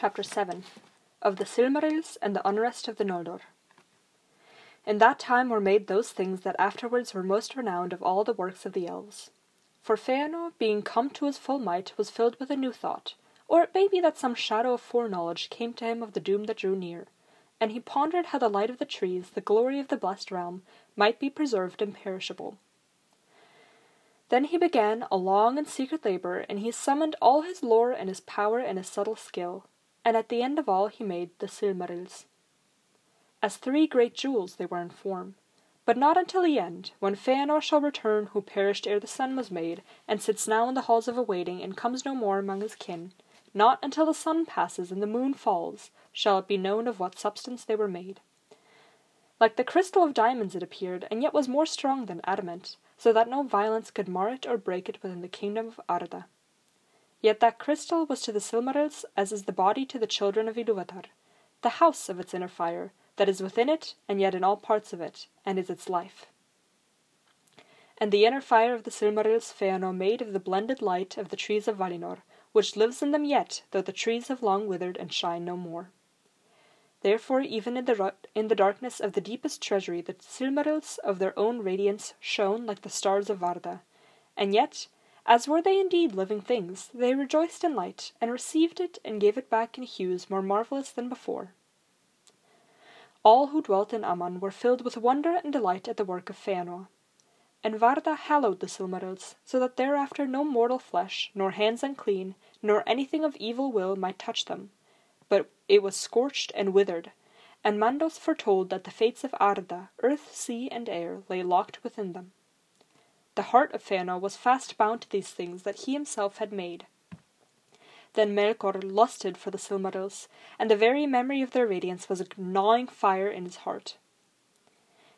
Chapter 7 Of the Silmarils and the Unrest of the Noldor. In that time were made those things that afterwards were most renowned of all the works of the Elves. For Fëanor, being come to his full might, was filled with a new thought, or it may be that some shadow of foreknowledge came to him of the doom that drew near, and he pondered how the light of the trees, the glory of the blessed realm, might be preserved imperishable. Then he began a long and secret labour, and he summoned all his lore and his power and his subtle skill, and at the end of all he made the Silmarils. As three great jewels they were in form, but not until the end, when Fëanor shall return who perished ere the sun was made, and sits now in the halls of awaiting, and comes no more among his kin, not until the sun passes and the moon falls, shall it be known of what substance they were made. Like the crystal of diamonds it appeared, and yet was more strong than adamant, so that no violence could mar it or break it within the kingdom of Arda. Yet that crystal was to the Silmarils as is the body to the children of Iluvatar, the house of its inner fire, that is within it, and yet in all parts of it, and is its life. And the inner fire of the Silmarils Fëanor made of the blended light of the trees of Valinor, which lives in them yet, though the trees have long withered and shine no more. Therefore even in the darkness of the deepest treasury the Silmarils of their own radiance shone like the stars of Varda, and yet, as were they indeed living things, they rejoiced in light, and received it and gave it back in hues more marvellous than before. All who dwelt in Aman were filled with wonder and delight at the work of Fëanor. And Varda hallowed the Silmarils, so that thereafter no mortal flesh, nor hands unclean, nor anything of evil will might touch them, but it was scorched and withered, and Mandos foretold that the fates of Arda, earth, sea, and air, lay locked within them. The heart of Fëanor was fast bound to these things that he himself had made. Then Melkor lusted for the Silmarils, and the very memory of their radiance was a gnawing fire in his heart.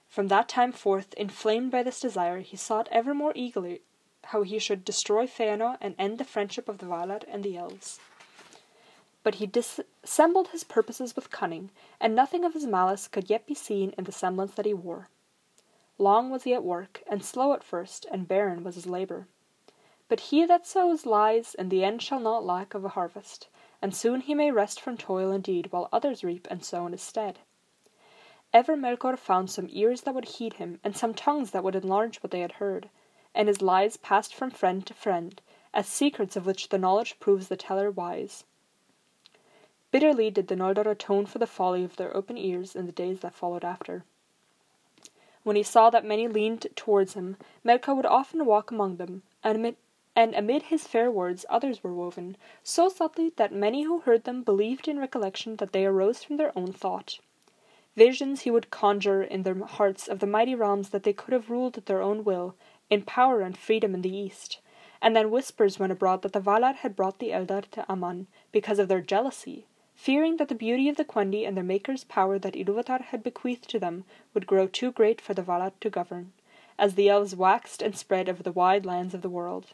From that time forth, inflamed by this desire, he sought ever more eagerly how he should destroy Fëanor and end the friendship of the Valar and the Elves. But he dissembled his purposes with cunning, and nothing of his malice could yet be seen in the semblance that he wore. Long was he at work, and slow at first, and barren was his labour. But he that sows lies, in the end shall not lack of a harvest, and soon he may rest from toil indeed, while others reap and sow in his stead. Ever Melkor found some ears that would heed him, and some tongues that would enlarge what they had heard, and his lies passed from friend to friend, as secrets of which the knowledge proves the teller wise. Bitterly did the Noldor atone for the folly of their open ears in the days that followed after. When he saw that many leaned towards him, Melkor would often walk among them, and amid his fair words others were woven, so subtly that many who heard them believed in recollection that they arose from their own thought. Visions he would conjure in their hearts of the mighty realms that they could have ruled at their own will, in power and freedom in the East, and then whispers went abroad that the Valar had brought the Eldar to Aman because of their jealousy, fearing that the beauty of the Quendi and their maker's power that Iluvatar had bequeathed to them would grow too great for the Valar to govern, as the Elves waxed and spread over the wide lands of the world.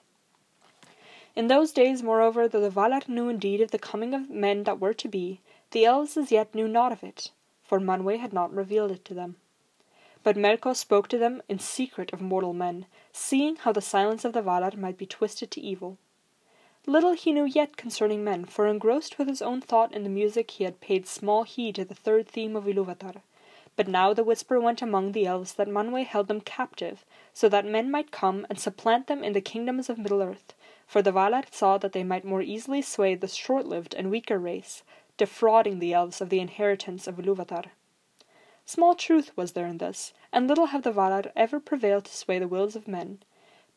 In those days, moreover, though the Valar knew indeed of the coming of men that were to be, the Elves as yet knew not of it, for Manwë had not revealed it to them. But Melkor spoke to them in secret of mortal men, seeing how the silence of the Valar might be twisted to evil. Little he knew yet concerning men, for engrossed with his own thought in the music he had paid small heed to the third theme of Iluvatar, but now the whisper went among the Elves that Manwë held them captive, so that men might come and supplant them in the kingdoms of Middle-earth, for the Valar saw that they might more easily sway the short-lived and weaker race, defrauding the Elves of the inheritance of Iluvatar. Small truth was there in this, and little have the Valar ever prevailed to sway the wills of men,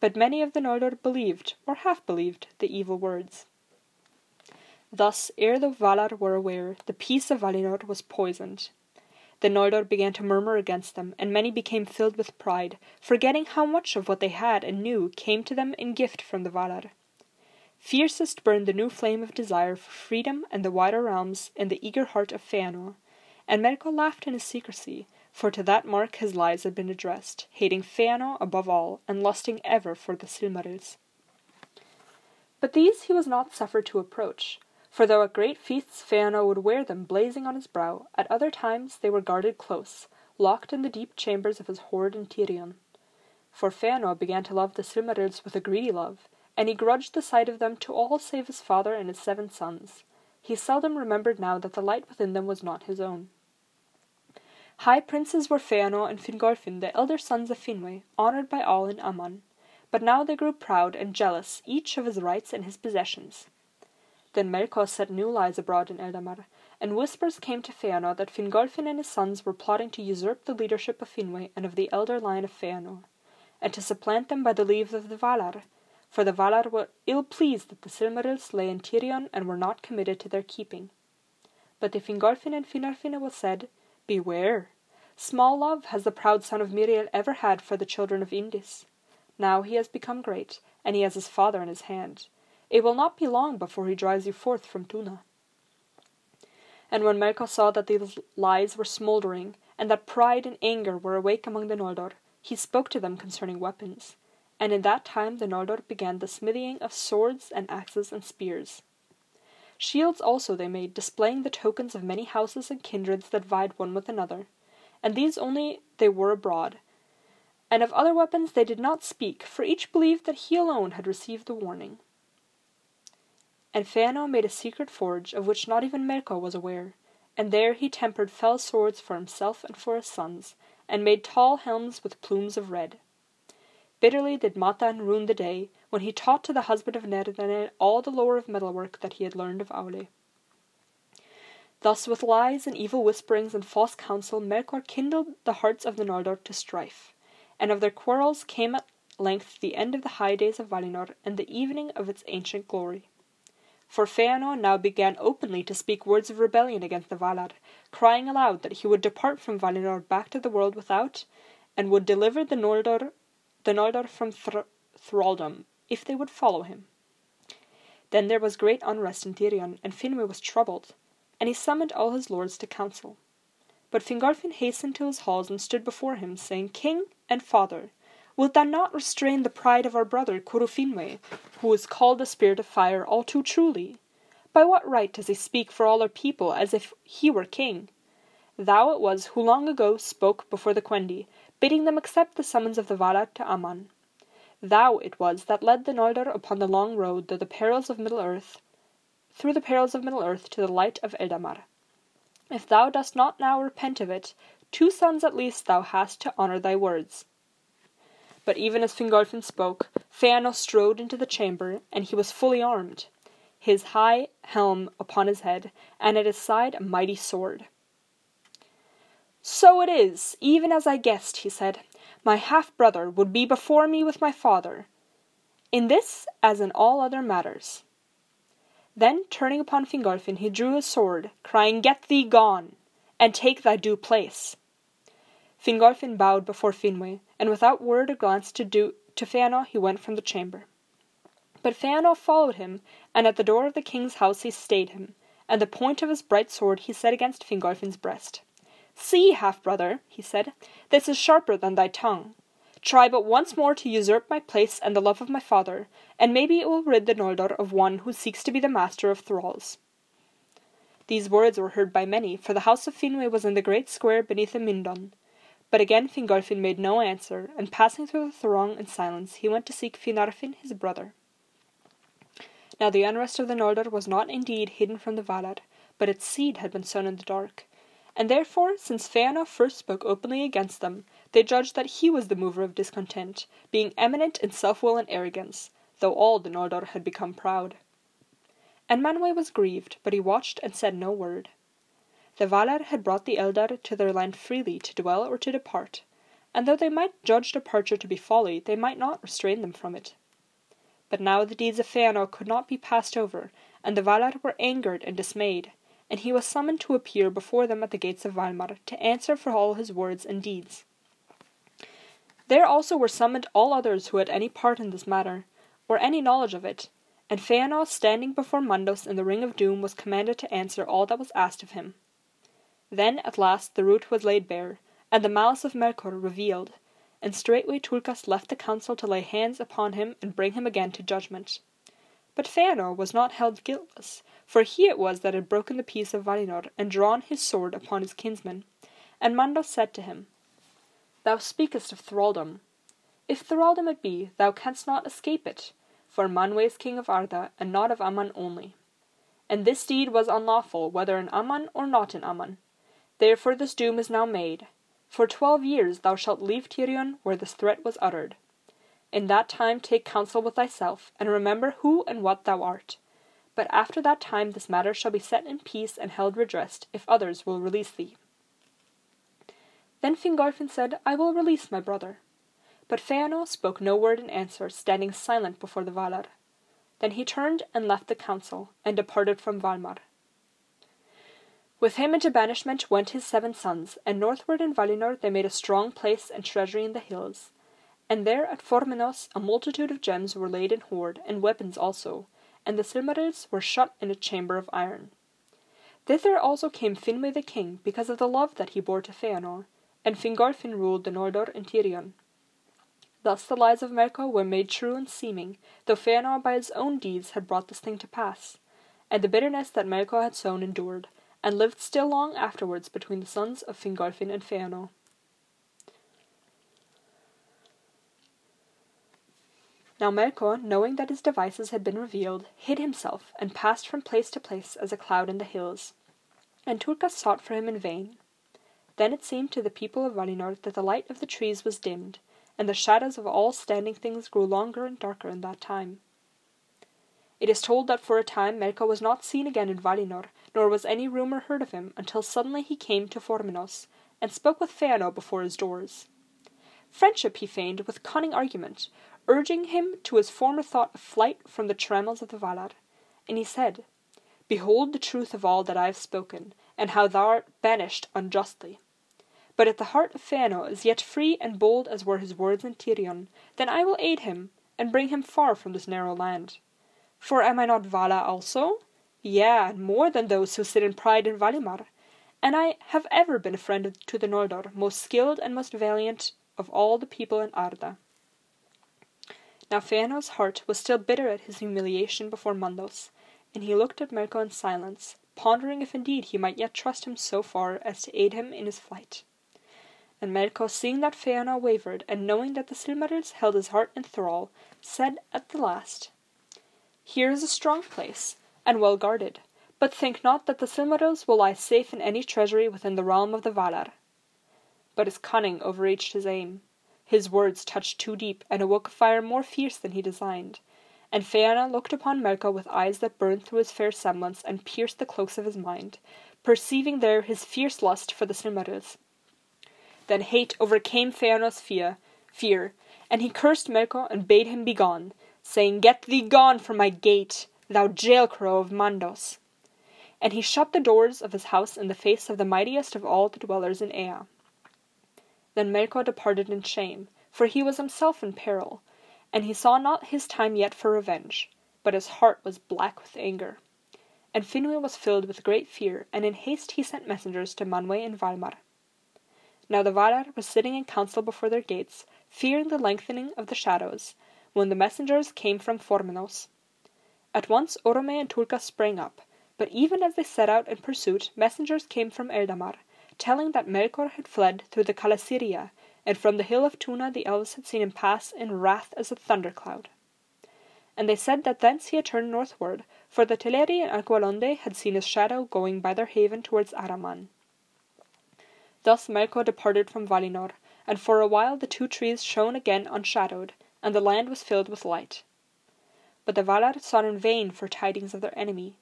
but many of the Noldor believed, or half-believed, the evil words. Thus, ere the Valar were aware, the peace of Valinor was poisoned. The Noldor began to murmur against them, and many became filled with pride, forgetting how much of what they had and knew came to them in gift from the Valar. Fiercest burned the new flame of desire for freedom and the wider realms in the eager heart of Fëanor, and Melkor laughed in his secrecy, for to that mark his lies had been addressed, hating Fëanor above all, and lusting ever for the Silmarils. But these he was not suffered to approach, for though at great feasts Fëanor would wear them blazing on his brow, at other times they were guarded close, locked in the deep chambers of his hoard in Tirion. For Fëanor began to love the Silmarils with a greedy love, and he grudged the sight of them to all save his father and his 7 sons, He seldom remembered now that the light within them was not his own. High princes were Fëanor and Fingolfin, the elder sons of Finwë, honoured by all in Aman, but now they grew proud and jealous, each of his rights and his possessions. Then Melkor set new lies abroad in Eldamar, and whispers came to Fëanor that Fingolfin and his sons were plotting to usurp the leadership of Finwë and of the elder line of Fëanor, and to supplant them by the leave of the Valar, for the Valar were ill-pleased that the Silmarils lay in Tirion and were not committed to their keeping. But to Fingolfin and Finarfin was said, "Beware! Small love has the proud son of Miriel ever had for the children of Indis. Now he has become great, and he has his father in his hand. It will not be long before he drives you forth from Tuna." And when Melkor saw that these lies were smouldering, and that pride and anger were awake among the Noldor, he spoke to them concerning weapons. And in that time the Noldor began the smiting of swords and axes and spears. Shields also they made, displaying the tokens of many houses and kindreds that vied one with another. And these only they were abroad. And of other weapons they did not speak, for each believed that he alone had received the warning. And Fëanor made a secret forge, of which not even Melkor was aware, and there he tempered fell swords for himself and for his sons, and made tall helms with plumes of red. Bitterly did Matan ruin the day, when he taught to the husband of Nerdanel all the lore of metalwork that he had learned of Aule. Thus with lies and evil whisperings and false counsel Melkor kindled the hearts of the Noldor to strife, and of their quarrels came at length the end of the high days of Valinor and the evening of its ancient glory. For Fëanor now began openly to speak words of rebellion against the Valar, crying aloud that he would depart from Valinor back to the world without, and would deliver the Noldor from thraldom, if they would follow him. Then there was great unrest in Tirion, and Finwë was troubled, and he summoned all his lords to council. But Fingolfin hastened to his halls and stood before him, saying, "King and father, wilt thou not restrain the pride of our brother Curufinwë, who is called the Spirit of Fire all too truly? By what right does he speak for all our people as if he were king? Thou it was who long ago spoke before the Quendi, bidding them accept the summons of the Valar to Aman. Thou it was that led the Noldor upon the long road through the perils of Middle-earth to the light of Eldamar. If thou dost not now repent of it, 2 sons at least thou hast to honor thy words." But even as Fingolfin spoke, Fëanor strode into the chamber, and he was fully armed, his high helm upon his head, and at his side a mighty sword. "So it is, even as I guessed," he said. "My half-brother would be before me with my father, in this as in all other matters." Then, turning upon Fingolfin, he drew his sword, crying, "Get thee gone, and take thy due place." Fingolfin bowed before Finwë, and without word or glance to Fëanor he went from the chamber. But Fëanor followed him, and at the door of the king's house he stayed him, and the point of his bright sword he set against Fingolfin's breast. "See, half-brother," he said, "this is sharper than thy tongue. Try but once more to usurp my place and the love of my father, and maybe it will rid the Noldor of one who seeks to be the master of thralls." These words were heard by many, for the house of Finwë was in the great square beneath the Mindon. But again Fingolfin made no answer, and passing through the throng in silence, he went to seek Finarfin, his brother. Now the unrest of the Noldor was not indeed hidden from the Valar, but its seed had been sown in the dark, and therefore, since Fëanor first spoke openly against them, they judged that he was the mover of discontent, being eminent in self-will and arrogance, though all the Noldor had become proud. And Manwë was grieved, but he watched and said no word. The Valar had brought the Eldar to their land freely to dwell or to depart, and though they might judge departure to be folly, they might not restrain them from it. But now the deeds of Fëanor could not be passed over, and the Valar were angered and dismayed, and he was summoned to appear before them at the gates of Valimar to answer for all his words and deeds. There also were summoned all others who had any part in this matter, or any knowledge of it, and Fëanor, standing before Mandos in the Ring of Doom, was commanded to answer all that was asked of him. Then, at last, the root was laid bare, and the malice of Melkor revealed, and straightway Tulkas left the council to lay hands upon him and bring him again to judgment. But Fëanor was not held guiltless, for he it was that had broken the peace of Valinor and drawn his sword upon his kinsman, and Mandos said to him, "Thou speakest of thraldom. If thraldom it be, thou canst not escape it, for Manwë is king of Arda, and not of Aman only. and this deed was unlawful, whether in Aman or not in Aman. Therefore this doom is now made. For 12 years thou shalt leave Tirion where this threat was uttered. In that time take counsel with thyself, and remember who and what thou art. But after that time this matter shall be set in peace and held redressed, if others will release thee. Then Fingolfin said, I will release my brother. But Fëanor spoke no word in answer, standing silent before the Valar. Then he turned and left the council, and departed from Valimar. With him into banishment went his 7 sons, and northward in Valinor they made a strong place and treasury in the hills. And there at Formenos a multitude of gems were laid in hoard, and weapons also, and the Silmarils were shut in a chamber of iron. Thither also came Finwë the king, because of the love that he bore to Fëanor, and Fingolfin ruled the Noldor and Tirion. Thus the lies of Melkor were made true and seeming, though Fëanor by his own deeds had brought this thing to pass, and the bitterness that Melkor had sown endured, and lived still long afterwards between the sons of Fingolfin and Fëanor. Now Melkor, knowing that his devices had been revealed, hid himself, and passed from place to place as a cloud in the hills, and Tulkas sought for him in vain. Then it seemed to the people of Valinor that the light of the trees was dimmed, and the shadows of all standing things grew longer and darker in that time. It is told that for a time Melkor was not seen again in Valinor, nor was any rumour heard of him, until suddenly he came to Formenos, and spoke with Fëanor before his doors. Friendship he feigned with cunning argument, urging him to his former thought of flight from the trammels of the Valar, and he said, Behold the truth of all that I have spoken, and how thou art banished unjustly. But if the heart of Fëanor is yet free and bold as were his words in Tirion, then I will aid him, and bring him far from this narrow land. For am I not Vala also? Yea, and more than those who sit in pride in Valimar. And I have ever been a friend to the Noldor, most skilled and most valiant of all the people in Arda. Now Fëanor's heart was still bitter at his humiliation before Mandos, and he looked at Melkor in silence, pondering if indeed he might yet trust him so far as to aid him in his flight. And Melkor, seeing that Fëanor wavered, and knowing that the Silmarils held his heart in thrall, said at the last, Here is a strong place, and well guarded, but think not that the Silmarils will lie safe in any treasury within the realm of the Valar. But his cunning overreached his aim. His words touched too deep, and awoke a fire more fierce than he designed, and Fëanor looked upon Melkor with eyes that burned through his fair semblance and pierced the cloaks of his mind, perceiving there his fierce lust for the Silmarils. Then hate overcame Fëanor's fear, and he cursed Melkor and bade him begone, saying, Get thee gone from my gate, thou jailcrow of Mandos. And he shut the doors of his house in the face of the mightiest of all the dwellers in Ea. Then Melkor departed in shame, for he was himself in peril, and he saw not his time yet for revenge, but his heart was black with anger. And Finwë was filled with great fear, and in haste he sent messengers to Manwë and Valimar. Now the Valar were sitting in council before their gates, fearing the lengthening of the shadows, when the messengers came from Formenos. At once Orome and Tulkas sprang up, but even as they set out in pursuit, messengers came from Eldamar, telling that Melkor had fled through the Calasiria, and from the hill of Tuna the Elves had seen him pass in wrath as a thundercloud. And they said that thence he had turned northward, for the Teleri and Aqualonde had seen his shadow going by their haven towards Araman. Thus Melkor departed from Valinor, and for a while the 2 trees shone again unshadowed, and the land was filled with light. But the Valar sought in vain for tidings of their enemy,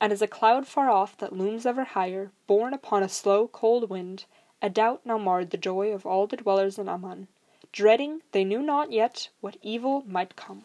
and as a cloud far off that looms ever higher, borne upon a slow cold wind, a doubt now marred the joy of all the dwellers in Aman, dreading they knew not yet what evil might come.